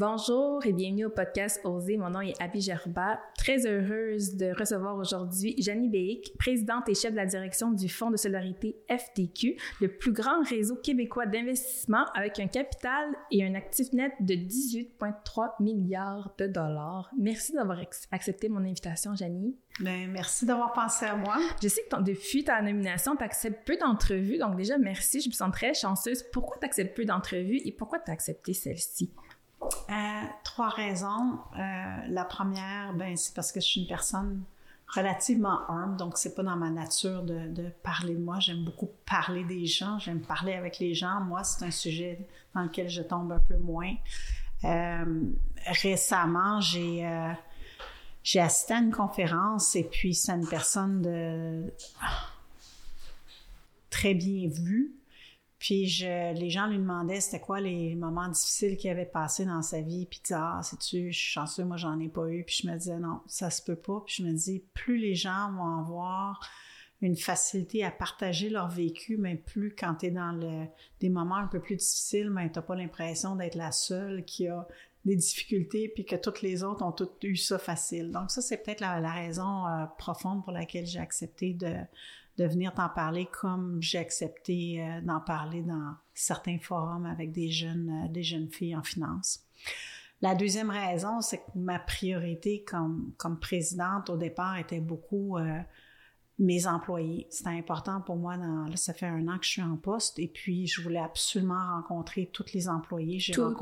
Bonjour et bienvenue au podcast Oser. Mon nom est Abby Gerba. Très heureuse de recevoir aujourd'hui Janie Béïque, présidente et chef de la direction du Fonds de solidarité FTQ, le plus grand réseau québécois d'investissement avec un capital et un actif net de 18,3 milliards de dollars. Merci d'avoir accepté mon invitation, Janie. Bien, merci d'avoir pensé à moi. Je sais que depuis ta nomination, tu acceptes peu d'entrevues, donc déjà merci, je me sens très chanceuse. Pourquoi tu acceptes peu d'entrevues et pourquoi tu as accepté celle-ci? Trois raisons. La première, c'est parce que je suis une personne relativement humble, donc c'est pas dans ma nature de parler de moi. J'aime beaucoup parler des gens, j'aime parler avec les gens. Moi, c'est un sujet dans lequel je tombe un peu moins. Récemment, j'ai assisté à une conférence et puis c'est une personne très bien vue. Puis les gens lui demandaient c'était quoi les moments difficiles qu'il avait passés dans sa vie. Puis il disait « Ah, sais-tu, je suis chanceux, moi j'en ai pas eu. » Puis je me disais « Non, ça se peut pas. » Puis je me dis « Plus les gens vont avoir une facilité à partager leur vécu, mais plus quand t'es dans des moments un peu plus difficiles, mais t'as pas l'impression d'être la seule qui a des difficultés puis que toutes les autres ont toutes eu ça facile. » Donc ça, c'est peut-être la raison profonde pour laquelle j'ai accepté de venir t'en parler comme j'ai accepté d'en parler dans certains forums avec des jeunes filles en finance. La deuxième raison, c'est que ma priorité comme présidente au départ était beaucoup mes employés. C'était important pour moi. Ça fait 1 an que je suis en poste et puis je voulais absolument rencontrer tous les employés. Tous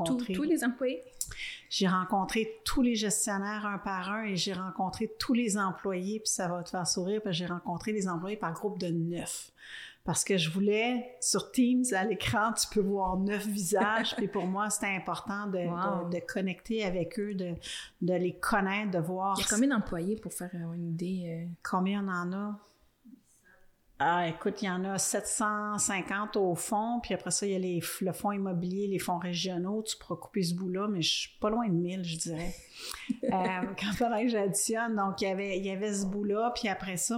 les employés? J'ai rencontré tous les gestionnaires un par un et j'ai rencontré tous les employés, puis ça va te faire sourire parce que j'ai rencontré les employés par groupe de 9. Parce que je voulais, sur Teams, à l'écran, tu peux voir 9 visages, puis pour moi, c'était important de connecter avec eux, de les connaître, de voir... Il y a combien d'employés pour faire une idée? Combien on en a? Ah, écoute, il y en a 750 au fond, puis après ça, il y a le fonds immobilier, les fonds régionaux. Tu pourras couper ce bout-là, mais je suis pas loin de 1000, je dirais. Quand j'additionne, donc il y avait ce bout-là, puis après ça,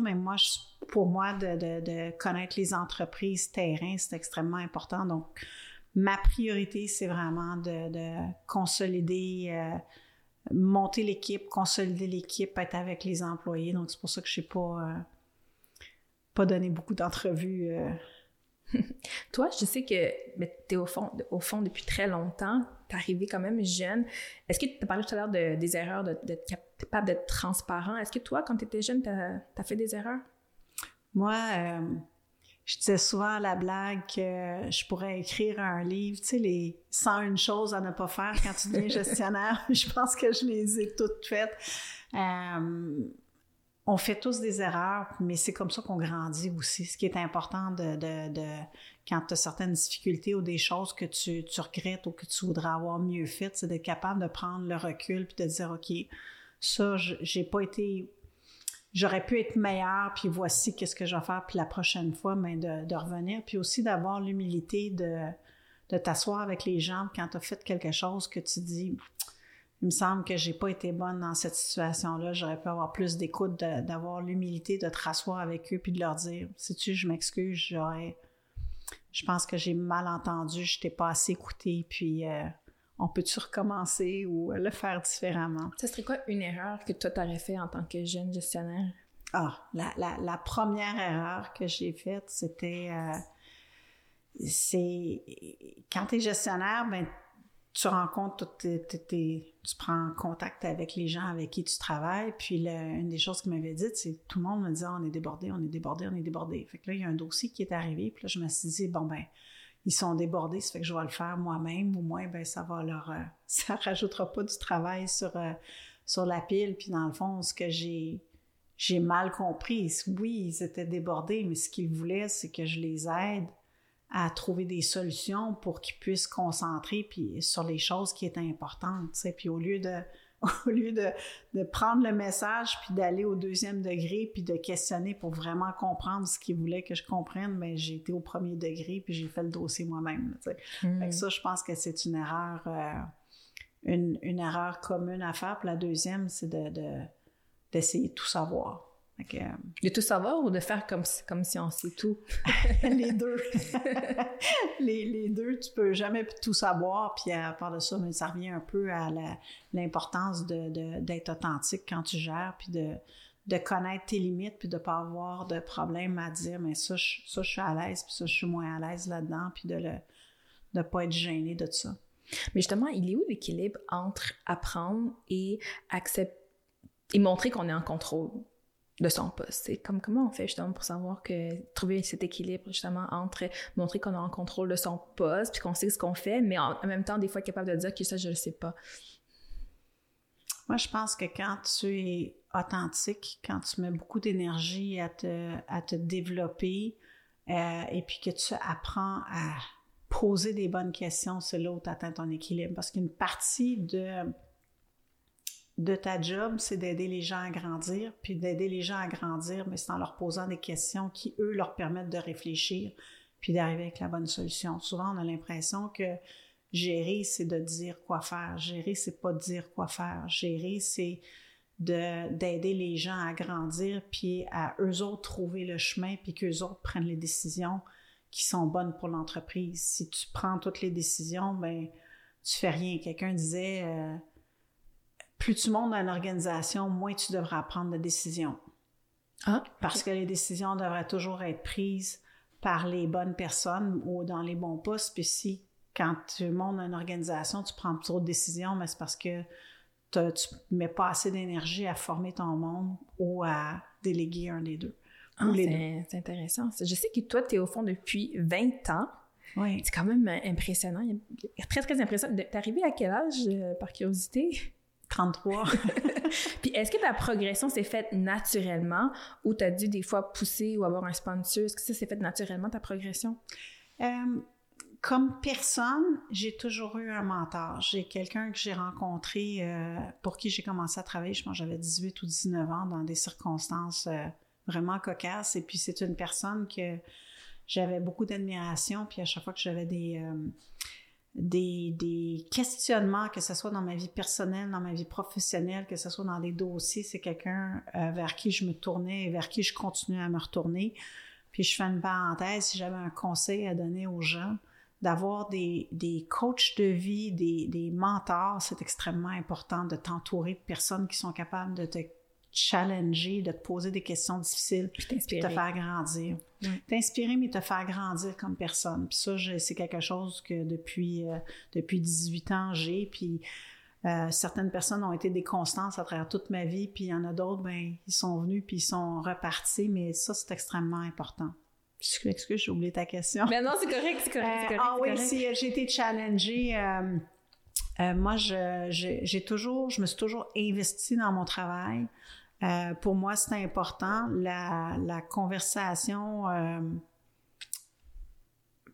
pour moi, de connaître les entreprises terrain, c'est extrêmement important. Donc, ma priorité, c'est vraiment de consolider... monter l'équipe, consolider l'équipe, être avec les employés. Donc, c'est pour ça que je sais pas donné beaucoup d'entrevues. Toi, je sais que tu es au fond depuis très longtemps. Tu es arrivée quand même jeune. Est-ce que tu as parlé tout à l'heure des erreurs, d'être capable d'être transparent? Est-ce que toi, quand tu étais jeune, tu as fait des erreurs? Moi, je disais souvent à la blague que je pourrais écrire un livre, tu sais, les 101 choses à ne pas faire quand tu deviens gestionnaire. Je pense que je les ai toutes faites. On fait tous des erreurs, mais c'est comme ça qu'on grandit aussi. Ce qui est important quand tu as certaines difficultés ou des choses que tu regrettes ou que tu voudrais avoir mieux faites, c'est d'être capable de prendre le recul puis de dire, OK, ça, j'aurais pu être meilleure, puis voici qu'est-ce que je vais faire, puis la prochaine fois, mais de revenir. Puis aussi d'avoir l'humilité de t'asseoir avec les gens quand tu as fait quelque chose que tu dis... Il me semble que j'ai pas été bonne dans cette situation-là. J'aurais pu avoir plus d'écoute, d'avoir l'humilité de te rasseoir avec eux puis de leur dire « Sais-tu, je m'excuse, je pense que j'ai mal entendu, je t'ai pas assez écouté, puis on peut-tu recommencer ou le faire différemment? » Ça serait quoi une erreur que toi t'aurais fait en tant que jeune gestionnaire? Ah, la première erreur que j'ai faite, c'était... c'est quand t'es gestionnaire, tu rencontres tu prends contact avec les gens avec qui tu travailles. Puis une des choses qu'ils m'avaient dites, c'est que tout le monde me disait « on est débordé, on est débordé, on est débordé ». Fait que là, il y a un dossier qui est arrivé. Puis là, je me suis dit « bon, ils sont débordés, ça fait que je vais le faire moi-même. Au moins, ça va ça rajoutera pas du travail sur la pile. » Puis dans le fond, ce que j'ai mal compris, oui, ils étaient débordés, mais ce qu'ils voulaient, c'est que je les aide à trouver des solutions pour qu'ils puissent se concentrer puis sur les choses qui étaient importantes, tu sais. Puis au lieu de prendre le message puis d'aller au 2e degré puis de questionner pour vraiment comprendre ce qu'ils voulaient que je comprenne, j'ai été au 1er degré puis j'ai fait le dossier moi-même, tu sais. Fait que ça, je pense que c'est une erreur, une erreur commune à faire. Puis la deuxième, c'est d'essayer de tout savoir. De tout savoir ou de faire comme si on sait tout? Les deux. les deux, tu peux jamais tout savoir. Puis à part de ça, mais ça revient un peu à l'importance d'être authentique quand tu gères, puis de connaître tes limites, puis de ne pas avoir de problème à dire, mais ça, je suis à l'aise, puis ça, je suis moins à l'aise là-dedans, puis de pas être gêné de tout ça. Mais justement, il est où l'équilibre entre apprendre et accepter et montrer qu'on est en contrôle de son poste? C'est comme comment on fait justement pour savoir trouver cet équilibre justement entre montrer qu'on est en contrôle de son poste puis qu'on sait ce qu'on fait, mais en même temps des fois capable de dire que ça je le sais pas. Moi, je pense que quand tu es authentique, quand tu mets beaucoup d'énergie à te développer et puis que tu apprends à poser des bonnes questions, c'est là où tu atteins ton équilibre. Parce qu'une partie de ta job, c'est d'aider les gens à grandir, puis d'aider les gens à grandir, mais c'est en leur posant des questions qui, eux, leur permettent de réfléchir, puis d'arriver avec la bonne solution. Souvent, on a l'impression que gérer, c'est de dire quoi faire. Gérer, c'est pas de dire quoi faire. Gérer, c'est d'aider les gens à grandir, puis à eux autres trouver le chemin, puis qu'eux autres prennent les décisions qui sont bonnes pour l'entreprise. Si tu prends toutes les décisions, ben tu fais rien. Quelqu'un disait, plus tu montes dans une organisation, moins tu devras prendre de décisions. Ah, okay. Parce que les décisions devraient toujours être prises par les bonnes personnes ou dans les bons postes. Puis si, quand tu montes dans une organisation, tu prends trop de décisions, mais c'est parce que tu ne mets pas assez d'énergie à former ton monde ou à déléguer un des deux. Ah, c'est intéressant. Je sais que toi, tu es au fond depuis 20 ans. Oui. C'est quand même impressionnant. Très, très impressionnant. T'es arrivée à quel âge, par curiosité? 33. Puis est-ce que ta progression s'est faite naturellement ou t'as dû des fois pousser ou avoir un sponsor? Est-ce que ça s'est fait naturellement, ta progression? Comme personne, j'ai toujours eu un mentor. J'ai quelqu'un que j'ai rencontré pour qui j'ai commencé à travailler, je pense que j'avais 18 ou 19 ans, dans des circonstances... vraiment cocasse, et puis c'est une personne que j'avais beaucoup d'admiration, puis à chaque fois que j'avais des questionnements, que ce soit dans ma vie personnelle, dans ma vie professionnelle, que ce soit dans des dossiers, c'est quelqu'un vers qui je me tournais et vers qui je continuais à me retourner. Puis je fais une parenthèse, si j'avais un conseil à donner aux gens, d'avoir des coachs de vie, des mentors, c'est extrêmement important de t'entourer de personnes qui sont capables de te challenger, de te poser des questions difficiles, puis de te faire grandir. Oui. T'inspirer, mais te faire grandir comme personne. Puis ça, c'est quelque chose que depuis 18 ans, j'ai. Puis certaines personnes ont été des constantes à travers toute ma vie, puis il y en a d'autres, ben ils sont venus, puis ils sont repartis. Mais ça, c'est extrêmement important. Excuse, j'ai oublié ta question. Mais non, c'est correct, c'est correct. Si j'ai été challengée... moi, je me suis toujours investie dans mon travail. Pour moi, c'est important. La conversation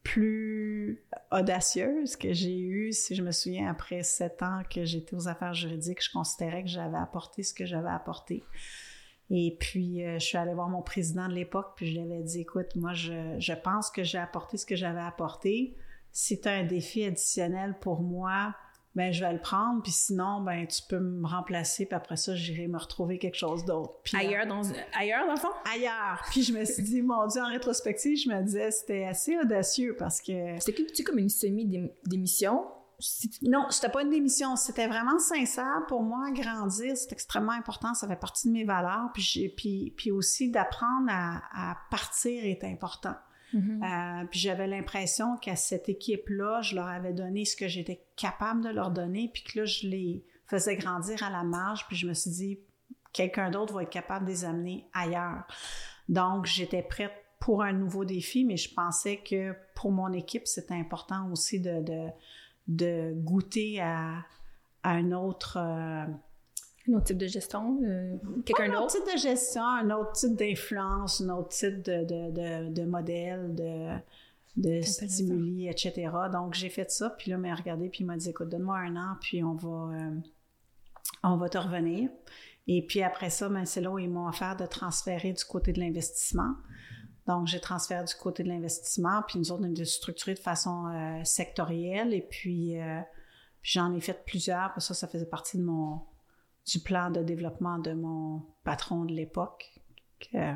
plus audacieuse que j'ai eue, si je me souviens, après 7 ans que j'étais aux affaires juridiques, je considérais que j'avais apporté ce que j'avais apporté. Et puis, je suis allée voir mon président de l'époque, puis je lui avais dit, écoute, moi, je pense que j'ai apporté ce que j'avais apporté. Si tu as un défi additionnel pour moi, ben je vais le prendre, puis sinon, ben tu peux me remplacer, puis après ça, j'irai me retrouver quelque chose d'autre. Puis, ailleurs, dans le fond? Ailleurs! Puis je me suis dit, mon Dieu, en rétrospective, je me disais, c'était assez audacieux, parce que... C'était comme une semi-démission? Non, c'était pas une démission, c'était vraiment sincère. Pour moi, grandir, c'est extrêmement important, ça fait partie de mes valeurs, puis aussi d'apprendre à partir est important. Mm-hmm. Puis j'avais l'impression qu'à cette équipe-là, je leur avais donné ce que j'étais capable de leur donner, puis que là, je les faisais grandir à la marge, puis je me suis dit, quelqu'un d'autre va être capable de les amener ailleurs. Donc, j'étais prête pour un nouveau défi, mais je pensais que pour mon équipe, c'était important aussi de goûter à un autre... un autre type de gestion, quelqu'un d'autre? Un autre type de gestion, un autre type d'influence, un autre type de modèle, de stimuli, etc. Donc, j'ai fait ça, puis là, il m'a regardé, puis il m'a dit, écoute, donne-moi 1 an, puis on va te revenir. Et puis après ça, ben, c'est là où ils m'ont offert de transférer du côté de l'investissement. Donc, j'ai transféré du côté de l'investissement, puis nous autres, on a structuré de façon sectorielle, et puis, j'en ai fait plusieurs, parce que ça faisait partie de mon... du plan de développement de mon patron de l'époque, que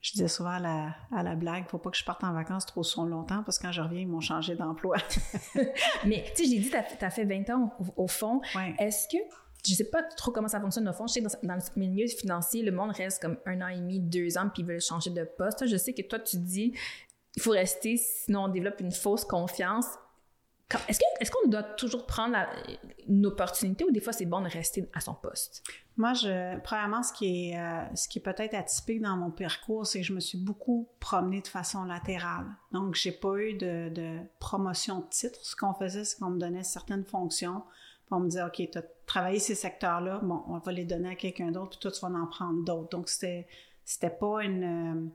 je disais souvent à la blague, faut pas que je parte en vacances trop longtemps parce que quand je reviens, ils m'ont changé d'emploi. Mais tu sais, j'ai dit, t'as fait 20 ans au fond. Ouais. Est-ce que, je sais pas trop comment ça fonctionne au fond, je sais que dans le milieu financier, le monde reste comme 1 an et demi, 2 ans, puis ils veulent changer de poste. Je sais que toi, tu dis, il faut rester, sinon on développe une fausse confiance. Est-ce qu'on doit toujours prendre une opportunité ou des fois c'est bon de rester à son poste? Moi, premièrement, ce qui est peut-être atypique dans mon parcours, c'est que je me suis beaucoup promenée de façon latérale. Donc, j'ai pas eu de promotion de titre. Ce qu'on faisait, c'est qu'on me donnait certaines fonctions. On me disait, OK, tu as travaillé ces secteurs-là, bon, on va les donner à quelqu'un d'autre, puis toi, tu vas en prendre d'autres. Donc, c'était pas une...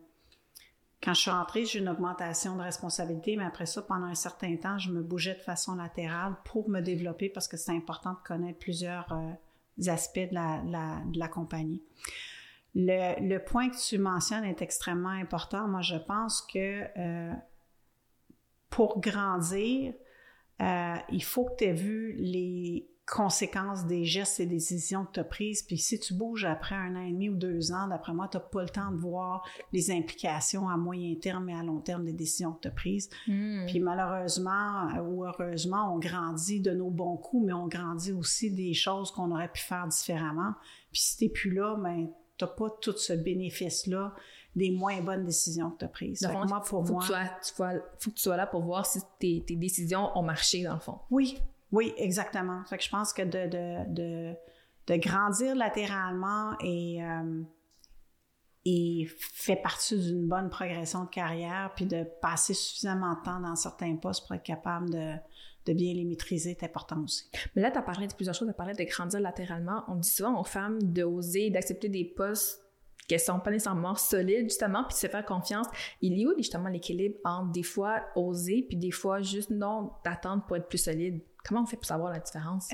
Quand je suis rentrée, j'ai eu une augmentation de responsabilité, mais après ça, pendant un certain temps, je me bougeais de façon latérale pour me développer parce que c'est important de connaître plusieurs aspects de la compagnie. Le point que tu mentionnes est extrêmement important. Moi, je pense que pour grandir, il faut que tu aies vu les conséquences des gestes et des décisions que tu as prises, puis si tu bouges après 1 an et demi ou 2 ans, d'après moi, tu n'as pas le temps de voir les implications à moyen terme et à long terme des décisions que tu as prises. Mmh. Puis malheureusement ou heureusement, on grandit de nos bons coups, mais on grandit aussi des choses qu'on aurait pu faire différemment. Puis si tu n'es plus là, ben, tu n'as pas tout ce bénéfice-là des moins bonnes décisions que tu as prises. Donc, moi, faut que tu sois là pour voir si tes décisions ont marché, dans le fond. Oui, exactement. Fait que je pense que de grandir latéralement et fait partie d'une bonne progression de carrière, puis de passer suffisamment de temps dans certains postes pour être capable de bien les maîtriser est important aussi. Mais là, tu as parlé de plusieurs choses. Tu as parlé de grandir latéralement. On dit souvent aux femmes d'oser, d'accepter des postes qu'elles ne sont pas nécessairement solides, justement, puis de se faire confiance. Il y a où, justement, l'équilibre entre des fois oser, puis des fois juste non, d'attendre pour être plus solide? Comment on fait pour savoir la différence?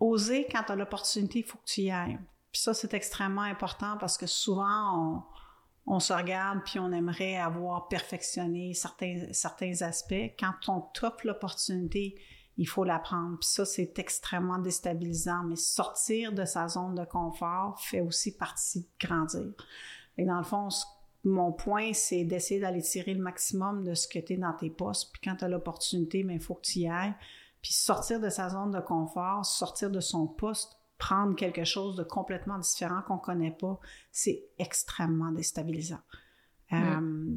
Oser, quand tu as l'opportunité, il faut que tu y ailles. Puis ça, c'est extrêmement important parce que souvent, on se regarde puis on aimerait avoir perfectionné certains aspects. Quand on t'offre l'opportunité, il faut la prendre. Puis ça, c'est extrêmement déstabilisant. Mais sortir de sa zone de confort fait aussi partie de grandir. Et dans le fond, mon point, c'est d'essayer d'aller tirer le maximum de ce que tu es dans tes postes. Puis quand tu as l'opportunité, il faut que tu y ailles. Puis sortir de sa zone de confort, sortir de son poste, prendre quelque chose de complètement différent qu'on ne connaît pas, c'est extrêmement déstabilisant.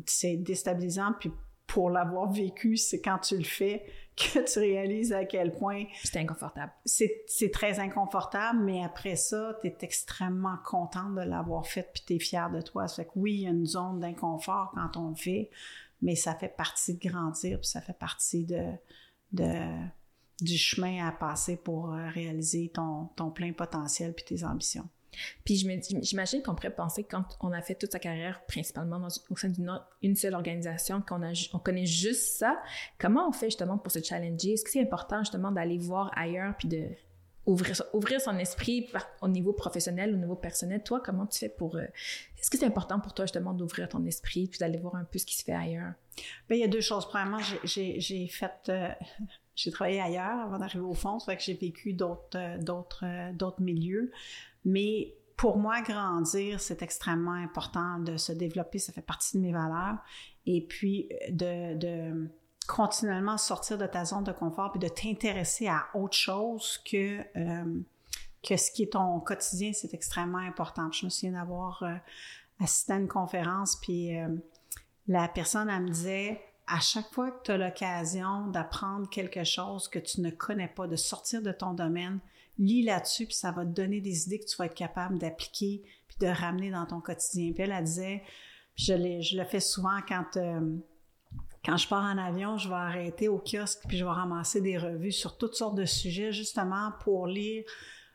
C'est déstabilisant, puis pour l'avoir vécu, c'est quand tu le fais que tu réalises à quel point... C'est inconfortable. C'est très inconfortable, mais après ça, tu es extrêmement contente de l'avoir fait puis tu es fière de toi. Ça fait que oui, il y a une zone d'inconfort quand on le fait, mais ça fait partie de grandir puis ça fait partie du chemin à passer pour réaliser ton plein potentiel puis tes ambitions. Puis j'imagine qu'on pourrait penser que quand on a fait toute sa carrière, principalement au sein d'une seule organisation, qu'on connaît juste ça, comment on fait justement pour se challenger? Est-ce que c'est important justement d'aller voir ailleurs puis d'ouvrir son esprit au niveau professionnel, au niveau personnel? Toi, comment tu fais pour... Est-ce que c'est important pour toi justement d'ouvrir ton esprit puis d'aller voir un peu ce qui se fait ailleurs? Bien, il y a 2 choses. Premièrement, j'ai travaillé ailleurs avant d'arriver au fond, ça fait que j'ai vécu d'autres milieux. Mais pour moi, grandir, c'est extrêmement important de se développer, ça fait partie de mes valeurs. Et puis de continuellement sortir de ta zone de confort puis de t'intéresser à autre chose que ce qui est ton quotidien, c'est extrêmement important. Je me souviens d'avoir assisté à une conférence, puis la personne, elle me disait... À chaque fois que tu as l'occasion d'apprendre quelque chose que tu ne connais pas, de sortir de ton domaine, lis là-dessus, puis ça va te donner des idées que tu vas être capable d'appliquer puis de ramener dans ton quotidien. Puis elle disait, puis je le fais souvent quand je pars en avion, je vais arrêter au kiosque puis je vais ramasser des revues sur toutes sortes de sujets justement pour lire.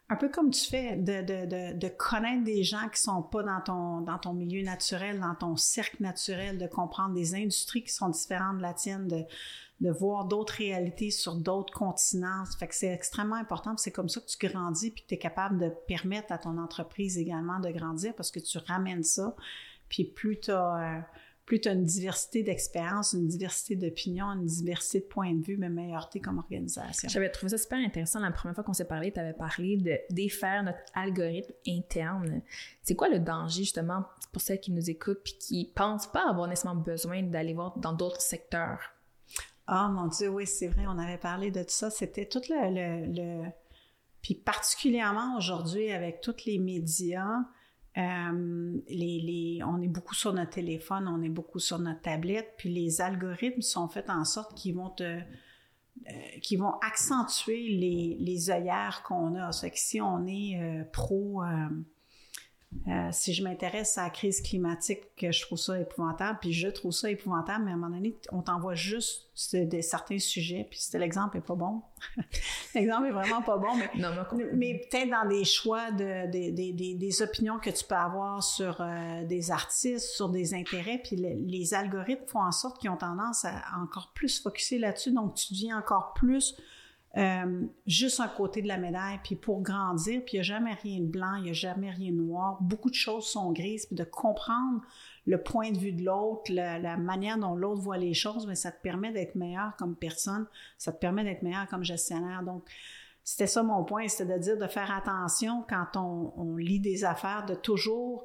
Un peu comme tu fais, de connaître des gens qui ne sont pas dans ton milieu naturel, dans ton cercle naturel, de comprendre des industries qui sont différentes de la tienne, de voir d'autres réalités sur d'autres continents. Ça fait que c'est extrêmement important. C'est comme ça que tu grandis puis que tu es capable de permettre à ton entreprise également de grandir parce que tu ramènes ça. Puis plus tu as... plus tu as une diversité d'expériences, une diversité d'opinions, une diversité de points de vue, mais meilleure t'es comme organisation. J'avais trouvé ça super intéressant. La première fois qu'on s'est parlé, tu avais parlé de défaire notre algorithme interne. C'est quoi le danger, justement, pour celles qui nous écoutent et qui ne pensent pas avoir nécessairement besoin d'aller voir dans d'autres secteurs? Ah, mon Dieu, oui, c'est vrai, on avait parlé de tout ça. C'était tout le... Puis particulièrement aujourd'hui, avec tous les médias, on est beaucoup sur notre téléphone, on est beaucoup sur notre tablette, puis les algorithmes sont faits en sorte qu'ils vont qu'ils vont accentuer les œillères qu'on a. Ça fait que si on est si je m'intéresse à la crise climatique, je trouve ça épouvantable, puis je trouve ça épouvantable, mais à un moment donné, on t'envoie juste certains sujets, puis l'exemple n'est pas bon. L'exemple est vraiment pas bon, mais peut-être dans des choix des opinions que tu peux avoir sur des artistes, sur des intérêts, puis les algorithmes font en sorte qu'ils ont tendance à encore plus focusser là-dessus, donc tu deviens encore plus... juste un côté de la médaille, puis pour grandir, puis il n'y a jamais rien de blanc, il n'y a jamais rien de noir, beaucoup de choses sont grises, puis de comprendre le point de vue de l'autre, la manière dont l'autre voit les choses, mais ça te permet d'être meilleur comme personne, ça te permet d'être meilleur comme gestionnaire, donc c'était ça mon point, c'était de dire de faire attention quand on lit des affaires, de toujours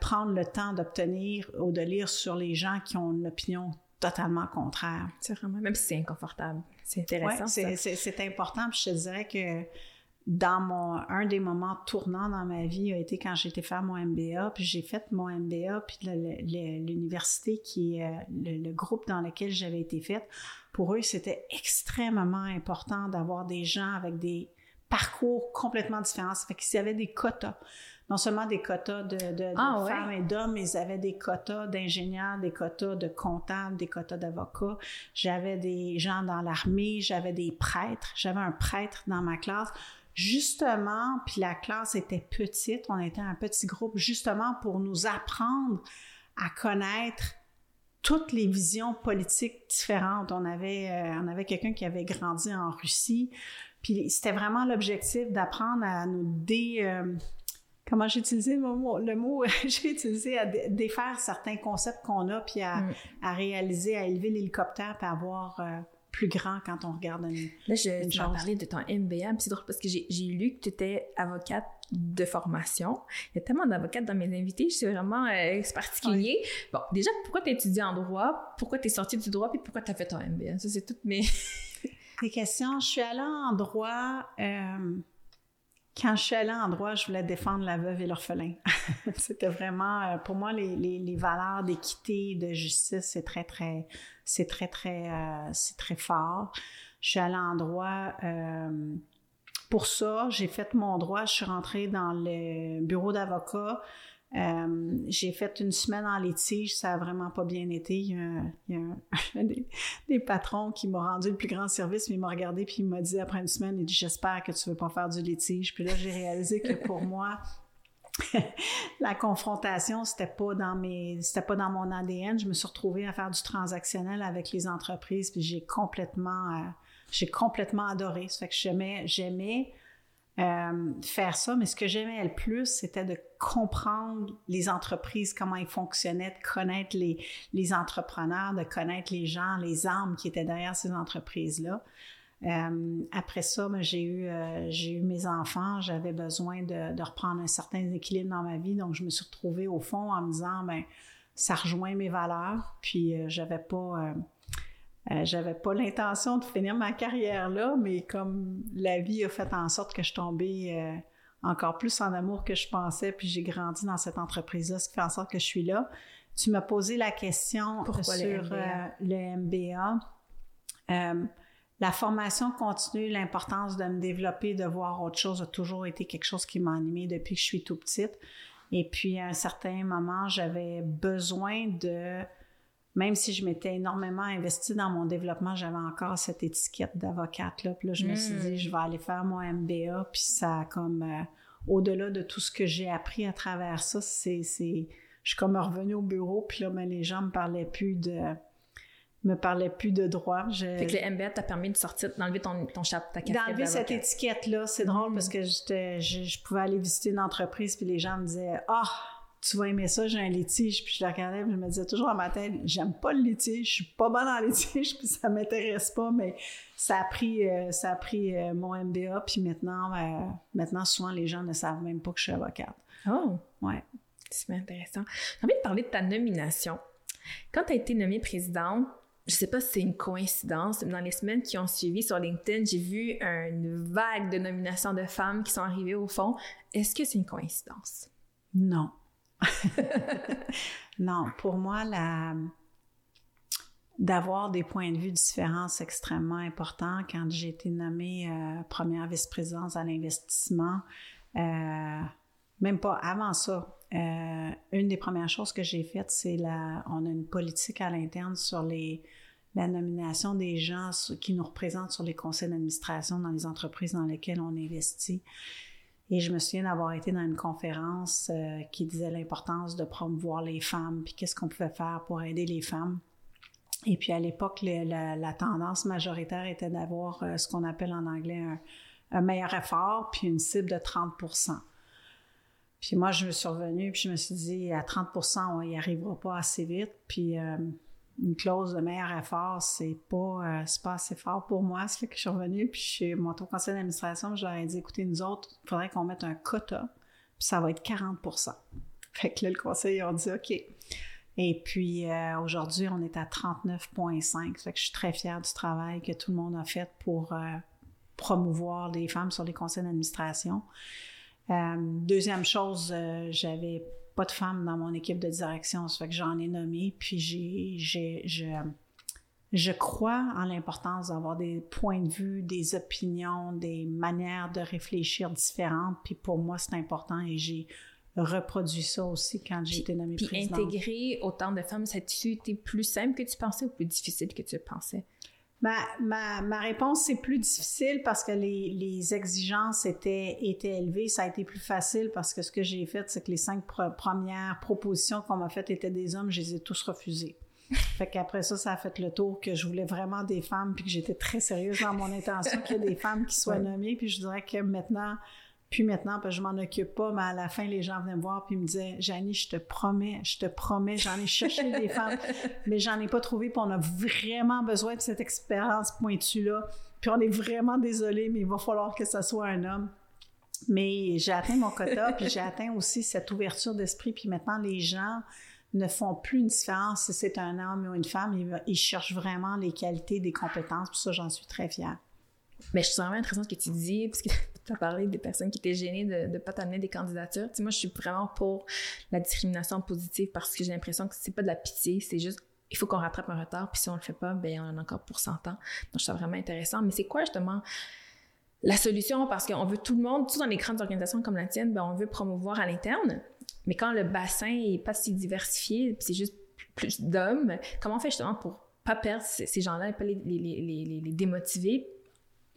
prendre le temps d'obtenir ou de lire sur les gens qui ont une opinion totalement contraire. C'est vraiment, même si c'est inconfortable. C'est intéressant. Oui, c'est important. Puis je te dirais que un des moments tournants dans ma vie a été quand j'ai été faire mon MBA. Puis j'ai fait mon MBA, puis l'université qui est le groupe dans lequel j'avais été faite. Pour eux, c'était extrêmement important d'avoir des gens avec des parcours complètement différents. Ça fait qu'ils avaient des quotas. Non seulement des quotas de femmes et d'hommes, mais ils avaient des quotas d'ingénieurs, des quotas de comptables, des quotas d'avocats. J'avais des gens dans l'armée, j'avais des prêtres. J'avais un prêtre dans ma classe. Justement, puis la classe était petite, on était un petit groupe, justement pour nous apprendre à connaître toutes les visions politiques différentes. On avait quelqu'un qui avait grandi en Russie, puis c'était vraiment l'objectif d'apprendre à nous comment j'ai utilisé le mot? J'ai utilisé à défaire certains concepts qu'on a, puis à réaliser, à élever l'hélicoptère, puis à voir plus grand quand on regarde une chose. Là, je parlais de ton MBA, puis c'est drôle parce que j'ai lu que tu étais avocate de formation. Il y a tellement d'avocates dans mes invités, c'est vraiment particulier. Oui. Bon, déjà, pourquoi tu as étudié en droit? Pourquoi tu es sortie du droit? Puis pourquoi tu as fait ton MBA? Ça, c'est toutes mes... Des questions. Je suis allée en droit... Quand je suis allée en droit, je voulais défendre la veuve et l'orphelin. C'était vraiment, pour moi, les valeurs d'équité, de justice, c'est très fort. Je suis allée en droit. Pour ça, j'ai fait mon droit. Je suis rentrée dans le bureau d'avocat. J'ai fait une semaine en litige, ça a vraiment pas bien été. Il y a des patrons qui m'ont rendu le plus grand service, mais ils m'ont regardé puis il m'a dit après une semaine, il dit j'espère que tu veux pas faire du litige. Puis là j'ai réalisé que pour moi la confrontation c'était pas dans mon ADN. Je me suis retrouvée à faire du transactionnel avec les entreprises puis j'ai complètement adoré. Ça fait que j'aimais faire ça, mais ce que j'aimais le plus, c'était de comprendre les entreprises, comment ils fonctionnaient, de connaître les entrepreneurs, de connaître les gens, les âmes qui étaient derrière ces entreprises-là. Après ça, j'ai eu mes enfants, j'avais besoin de reprendre un certain équilibre dans ma vie, donc je me suis retrouvée au fond en me disant, ça rejoint mes valeurs, puis j'avais pas l'intention de finir ma carrière là, mais comme la vie a fait en sorte que je tombais encore plus en amour que je pensais, puis j'ai grandi dans cette entreprise-là, ce qui fait en sorte que je suis là. Tu m'as posé la question sur le MBA. La formation continue, l'importance de me développer, de voir autre chose a toujours été quelque chose qui m'a animée depuis que je suis tout petite. Et puis, à un certain moment, j'avais besoin de... Même si je m'étais énormément investie dans mon développement, j'avais encore cette étiquette d'avocate-là. Puis là, je me suis dit, je vais aller faire mon MBA. Puis ça, comme au-delà de tout ce que j'ai appris à travers ça, je suis comme revenue au bureau. Puis là, les gens me parlaient plus de droit. Fait que le MBA t'a permis de sortir, d'enlever ton chapeau, ta casquette d'avocat. D'enlever cette étiquette-là. C'est drôle parce que je pouvais aller visiter une entreprise puis les gens me disaient « Ah! » tu vas aimer ça, j'ai un litige. Puis je la regardais, puis je me disais toujours à ma tête, j'aime pas le litige, je suis pas bonne en litige, puis ça m'intéresse pas, mais ça a pris mon MBA, puis maintenant, souvent, les gens ne savent même pas que je suis avocate. Oh! Ouais. C'est intéressant. J'ai envie de parler de ta nomination. Quand tu as été nommée présidente, je ne sais pas si c'est une coïncidence, mais dans les semaines qui ont suivi sur LinkedIn, j'ai vu une vague de nominations de femmes qui sont arrivées au fond. Est-ce que c'est une coïncidence? Non. Non, pour moi, d'avoir des points de vue différents, c'est extrêmement important. Quand j'ai été nommée première vice-présidente à l'investissement, même pas avant ça, une des premières choses que j'ai faites, c'est on a une politique à l'interne sur la nomination des gens qui nous représentent sur les conseils d'administration dans les entreprises dans lesquelles on investit. Et je me souviens d'avoir été dans une conférence qui disait l'importance de promouvoir les femmes, puis qu'est-ce qu'on pouvait faire pour aider les femmes. Et puis à l'époque, la tendance majoritaire était d'avoir ce qu'on appelle en anglais un meilleur effort, puis une cible de 30%. Puis moi, je me suis revenue, puis je me suis dit, à 30%, on n'y arrivera pas assez vite. Puis une clause de meilleur effort, c'est pas assez fort pour moi. C'est là que je suis revenue, puis je suis montée au conseil d'administration, je leur ai dit, écoutez, nous autres, il faudrait qu'on mette un quota, puis ça va être 40%. Fait que là, le conseil, ils ont dit, OK. Et puis aujourd'hui, on est à 39,5. Fait que je suis très fière du travail que tout le monde a fait pour promouvoir les femmes sur les conseils d'administration. Deuxième chose, j'avais pas de femmes dans mon équipe de direction, ça fait que j'en ai nommé, puis je crois en l'importance d'avoir des points de vue, des opinions, des manières de réfléchir différentes, puis pour moi, c'est important et j'ai reproduit ça aussi quand j'ai été nommée présidente. Puis intégrer autant de femmes, ça a-tu été plus simple que tu pensais ou plus difficile que tu pensais? Ma réponse, c'est plus difficile parce que les exigences étaient élevées. Ça a été plus facile parce que ce que j'ai fait, c'est que les 5 premières propositions qu'on m'a faites étaient des hommes. Je les ai tous refusées. Fait qu'après ça, ça a fait le tour que je voulais vraiment des femmes puis que j'étais très sérieuse dans mon intention qu'il y ait des femmes qui soient nommées. Puis je dirais que maintenant, parce que je m'en occupe pas, mais à la fin, les gens venaient me voir puis me disaient « Janie, je te promets, j'en ai cherché des femmes, mais j'en ai pas trouvé, puis on a vraiment besoin de cette expérience pointue-là, puis on est vraiment désolé, mais il va falloir que ça soit un homme. » Mais j'ai atteint mon quota, puis j'ai atteint aussi cette ouverture d'esprit, puis maintenant, les gens ne font plus une différence si c'est un homme ou une femme, ils cherchent vraiment les qualités, des compétences, puis ça, j'en suis très fière. Mais je trouve vraiment intéressant ce que tu dis, parce que tu as parlé des personnes qui étaient gênées de ne pas t'amener des candidatures. Tu sais, moi, je suis vraiment pour la discrimination positive parce que j'ai l'impression que c'est pas de la pitié, c'est juste il faut qu'on rattrape un retard, puis si on le fait pas, bien, on en a encore pour 100 ans. Donc, je trouve vraiment intéressant. Mais c'est quoi, justement, la solution? Parce qu'on veut tout le monde, tout dans les grandes organisations comme la tienne, bien, on veut promouvoir à l'interne, mais quand le bassin est pas si diversifié, puis c'est juste plus d'hommes, comment on fait justement pour pas perdre ces gens-là et pas les démotiver?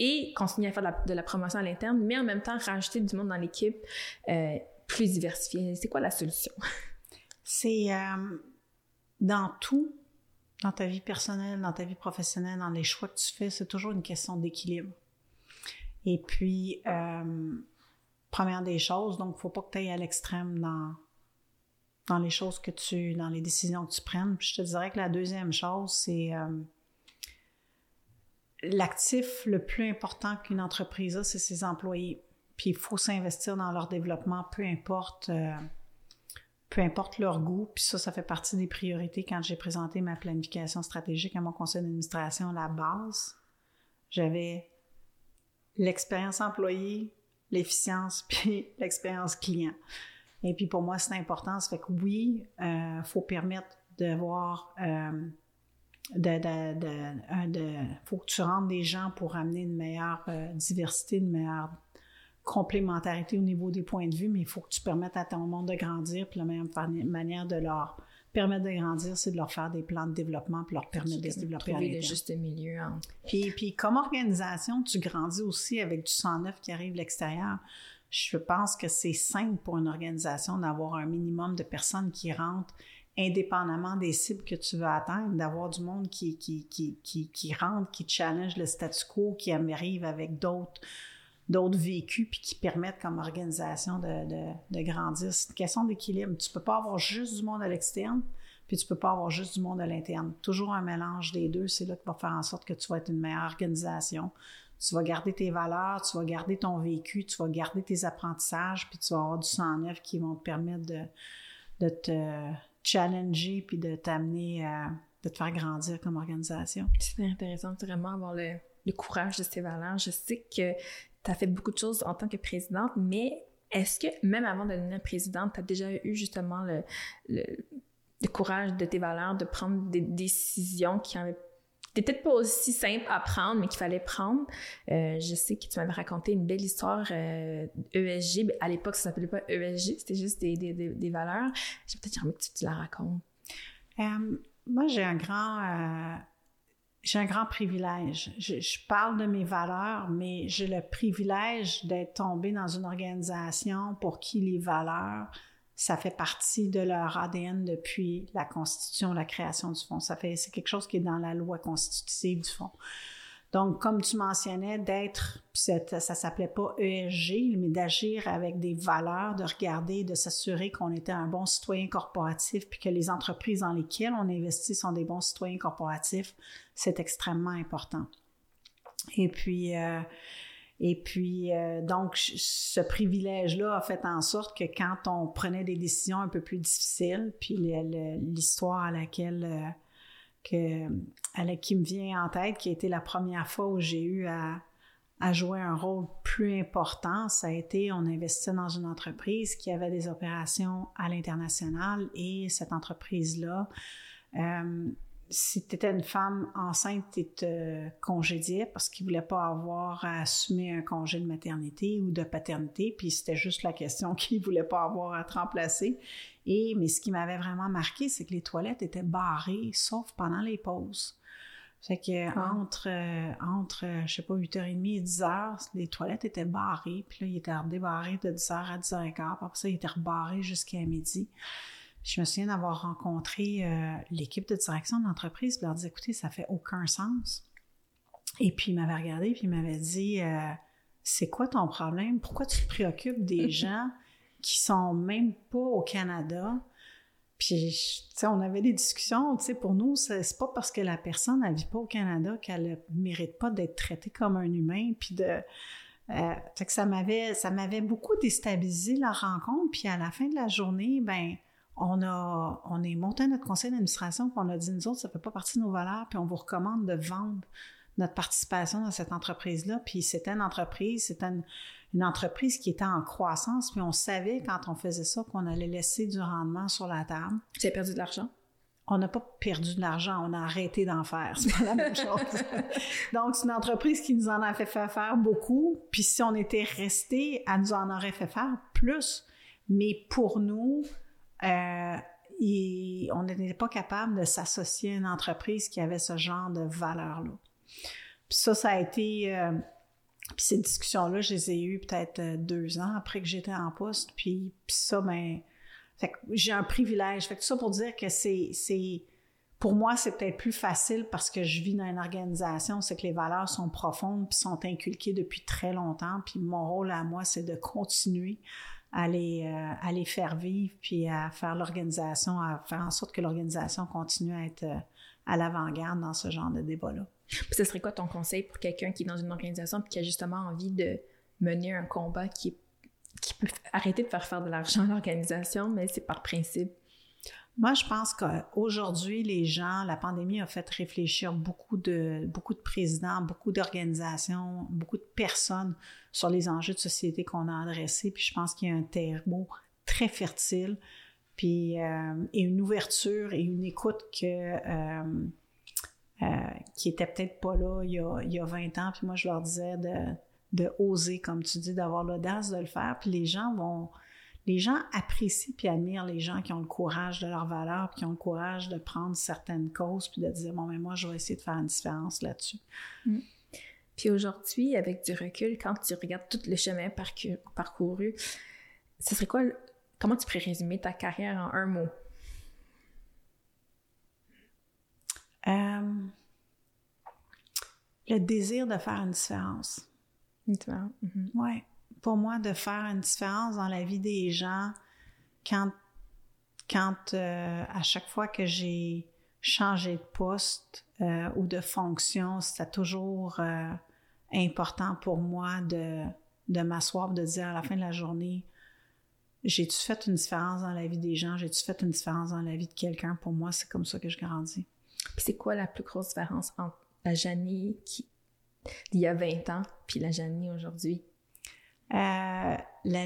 Et continuer à faire de la promotion à l'interne, mais en même temps, rajouter du monde dans l'équipe plus diversifié. C'est quoi la solution? C'est dans tout, dans ta vie personnelle, dans ta vie professionnelle, dans les choix que tu fais, c'est toujours une question d'équilibre. Et puis, première des choses, donc il ne faut pas que tu ailles à l'extrême dans les choses que dans les décisions que tu prennes. Puis je te dirais que la deuxième chose, c'est... l'actif le plus important qu'une entreprise a, c'est ses employés. Puis il faut s'investir dans leur développement, peu importe leur goût. Puis ça fait partie des priorités. Quand j'ai présenté ma planification stratégique à mon conseil d'administration, à la base, j'avais l'expérience employée, l'efficience, puis l'expérience client. Et puis pour moi, c'est important. Ça fait que oui, faut permettre d'avoir... faut que tu rentres des gens pour amener une meilleure diversité, une meilleure complémentarité au niveau des points de vue, mais il faut que tu permettes à ton monde de grandir, puis la meilleure manière de leur permettre de grandir, c'est de leur faire des plans de développement puis leur permettre de se développer à l'intérieur. Trouver le juste milieu. Hein. Puis comme organisation, tu grandis aussi avec du sang neuf qui arrive de l'extérieur. Je pense que c'est simple pour une organisation d'avoir un minimum de personnes qui rentrent indépendamment des cibles que tu veux atteindre, d'avoir du monde qui rentre, qui challenge le statu quo, qui arrive avec d'autres d'autres vécus puis qui permettent comme organisation de grandir. C'est une question d'équilibre. Tu ne peux pas avoir juste du monde à l'externe puis tu ne peux pas avoir juste du monde à l'interne. Toujours un mélange des deux, c'est là qui va faire en sorte que tu vas être une meilleure organisation. Tu vas garder tes valeurs, tu vas garder ton vécu, tu vas garder tes apprentissages puis tu vas avoir du sang neuf qui vont te permettre de te challenger puis de t'amener à... de te faire grandir comme organisation. C'est intéressant de vraiment avoir le courage de ces valeurs. Je sais que tu as fait beaucoup de choses en tant que présidente, mais est-ce que, même avant de devenir présidente, tu as déjà eu justement le courage de tes valeurs, de prendre des décisions qui n'étaient peut-être pas aussi simples à prendre, mais qu'il fallait prendre? Je sais que tu m'avais raconté une belle histoire ESG. À l'époque, ça ne s'appelait pas ESG, c'était juste des valeurs. J'ai peut-être envie que tu la racontes. Moi, j'ai un grand privilège. Je parle de mes valeurs, mais j'ai le privilège d'être tombée dans une organisation pour qui les valeurs, ça fait partie de leur ADN depuis la constitution, la création du fonds. C'est quelque chose qui est dans la loi constitutive du fonds. Donc, comme tu mentionnais, ça s'appelait pas ESG, mais d'agir avec des valeurs, de regarder, de s'assurer qu'on était un bon citoyen corporatif, puis que les entreprises dans lesquelles on investit sont des bons citoyens corporatifs, c'est extrêmement important. Donc, ce privilège-là a fait en sorte que quand on prenait des décisions un peu plus difficiles, puis l'histoire à laquelle... qui me vient en tête, qui a été la première fois où j'ai eu à jouer un rôle plus important, ça a été, on investissait dans une entreprise qui avait des opérations à l'international et cette entreprise-là, si tu étais une femme enceinte, tu te congédiais parce qu'ils ne voulaient pas avoir à assumer un congé de maternité ou de paternité, puis c'était juste la question qu'ils ne voulaient pas avoir à te remplacer. Mais ce qui m'avait vraiment marqué, c'est que les toilettes étaient barrées, sauf pendant les pauses. Fait que entre, je sais pas, 8h30 et 10h, les toilettes étaient barrées, puis là, ils étaient débarrés de 10h à 10h15, après ça, ils étaient rebarrés jusqu'à midi. Je me souviens d'avoir rencontré l'équipe de direction de l'entreprise et leur dire « Écoutez, ça fait aucun sens. » Et puis, ils m'avaient regardé et ils m'avaient dit « C'est quoi ton problème? Pourquoi tu te préoccupes des gens qui sont même pas au Canada? » Puis, tu sais, on avait des discussions. Tu sais, pour nous, c'est pas parce que la personne, elle vit pas au Canada qu'elle ne mérite pas d'être traitée comme un humain puis de... Fait que ça m'avait beaucoup déstabilisé la rencontre. Puis, à la fin de la journée, on est monté à notre conseil d'administration puis on a dit, nous autres, ça ne fait pas partie de nos valeurs puis on vous recommande de vendre notre participation dans cette entreprise-là. Puis c'était une entreprise qui était en croissance puis on savait quand on faisait ça qu'on allait laisser du rendement sur la table. Tu as perdu de l'argent? On n'a pas perdu de l'argent, on a arrêté d'en faire. C'est pas la même chose. Donc, c'est une entreprise qui nous en a fait faire beaucoup puis si on était resté, elle nous en aurait fait faire plus. Mais pour nous... on n'était pas capable de s'associer à une entreprise qui avait ce genre de valeur-là. Puis ça a été... puis ces discussions-là, je les ai eues peut-être 2 ans après que j'étais en poste. Puis ça, fait que j'ai un privilège. Fait que ça pour dire que c'est... Pour moi, c'est peut-être plus facile parce que je vis dans une organisation, c'est que les valeurs sont profondes puis sont inculquées depuis très longtemps. Puis mon rôle à moi, c'est de continuer à les faire vivre puis à faire en sorte que l'organisation continue à être à l'avant-garde dans ce genre de débat-là. Puis ce serait quoi ton conseil pour quelqu'un qui est dans une organisation puis qui a justement envie de mener un combat qui peut arrêter de faire de l'argent à l'organisation, mais c'est par principe? Moi, je pense qu'aujourd'hui, la pandémie a fait réfléchir beaucoup de présidents, beaucoup d'organisations, beaucoup de personnes sur les enjeux de société qu'on a adressés. Puis je pense qu'il y a un terreau très fertile puis, et une ouverture et une écoute qui n'était peut-être pas là il y a 20 ans. Puis moi, je leur disais de oser, comme tu dis, d'avoir l'audace de le faire. Puis les gens apprécient puis admirent les gens qui ont le courage de leurs valeurs puis qui ont le courage de prendre certaines causes puis de dire « Bon, mais moi, je vais essayer de faire une différence là-dessus. » Puis aujourd'hui, avec du recul, quand tu regardes tout le chemin parcouru, ce serait quoi... Comment tu pourrais résumer ta carrière en un mot? Le désir de faire une différence. Ouais. Pour moi, de faire une différence dans la vie des gens, quand à chaque fois que j'ai changé de poste ou de fonction, c'était toujours important pour moi de m'asseoir, de dire à la fin de la journée, j'ai-tu fait une différence dans la vie des gens? J'ai-tu fait une différence dans la vie de quelqu'un? Pour moi, c'est comme ça que je grandis. Puis c'est quoi la plus grosse différence entre la Janie d'il y a 20 ans puis la Janie aujourd'hui? La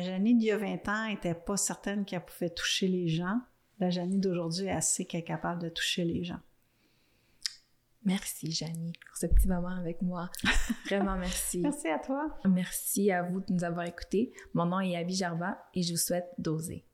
Janie d'il y a 20 ans n'était pas certaine qu'elle pouvait toucher les gens. La Janie d'aujourd'hui, elle sait qu'elle est capable de toucher les gens. Merci, Janie, pour ce petit moment avec moi. Vraiment, merci. Merci à toi. Merci à vous de nous avoir écoutés. Mon nom est Abby Gerba et je vous souhaite d'oser.